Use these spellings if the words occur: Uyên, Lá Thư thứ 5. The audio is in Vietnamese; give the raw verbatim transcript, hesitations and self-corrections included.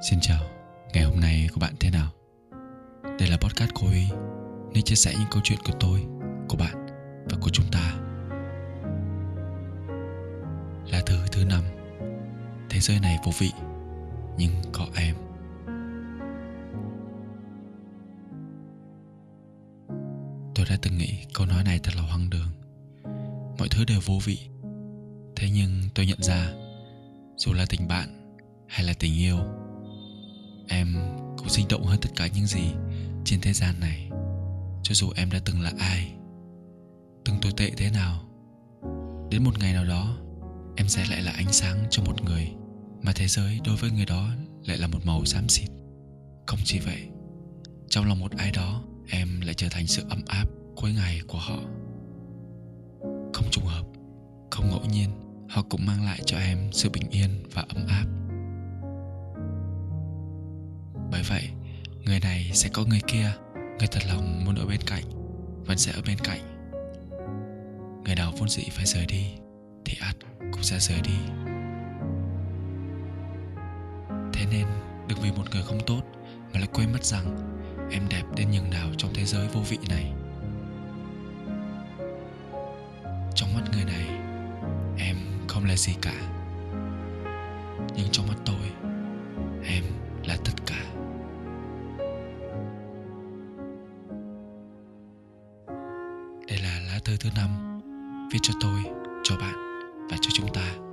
Xin chào, ngày hôm nay của bạn thế nào? Đây là podcast của Uyên, nơi chia sẻ những câu chuyện của tôi, của bạn và của chúng ta. Lá Thư thứ năm. Thế giới này vô vị, nhưng có em. Tôi đã từng nghĩ câu nói này thật là hoang đường. Mọi thứ đều vô vị. Thế nhưng tôi nhận ra, dù là tình bạn hay là tình yêu, em cũng sinh động hơn tất cả những gì trên thế gian này. Cho dù em đã từng là ai, từng tồi tệ thế nào, đến một ngày nào đó, em sẽ lại là ánh sáng cho một người, mà thế giới đối với người đó lại là một màu xám xịt. Không chỉ vậy, trong lòng một ai đó, em lại trở thành sự ấm áp cuối ngày của họ. Không trùng hợp, không ngẫu nhiên, họ cũng mang lại cho em sự bình yên và ấm áp. Bởi vậy, người này sẽ có người kia, người thật lòng muốn ở bên cạnh vẫn sẽ ở bên cạnh. Người nào vốn dĩ phải rời đi thì ắt cũng sẽ rời đi. Thế nên đừng vì một người không tốt mà lại quên mất rằng em đẹp đến nhường nào trong thế giới vô vị này. Trong mắt người này, em không là gì cả, nhưng trong mắt tôi, em là tất cả. Đây là lá thư thứ năm, viết cho tôi, cho bạn và cho chúng ta.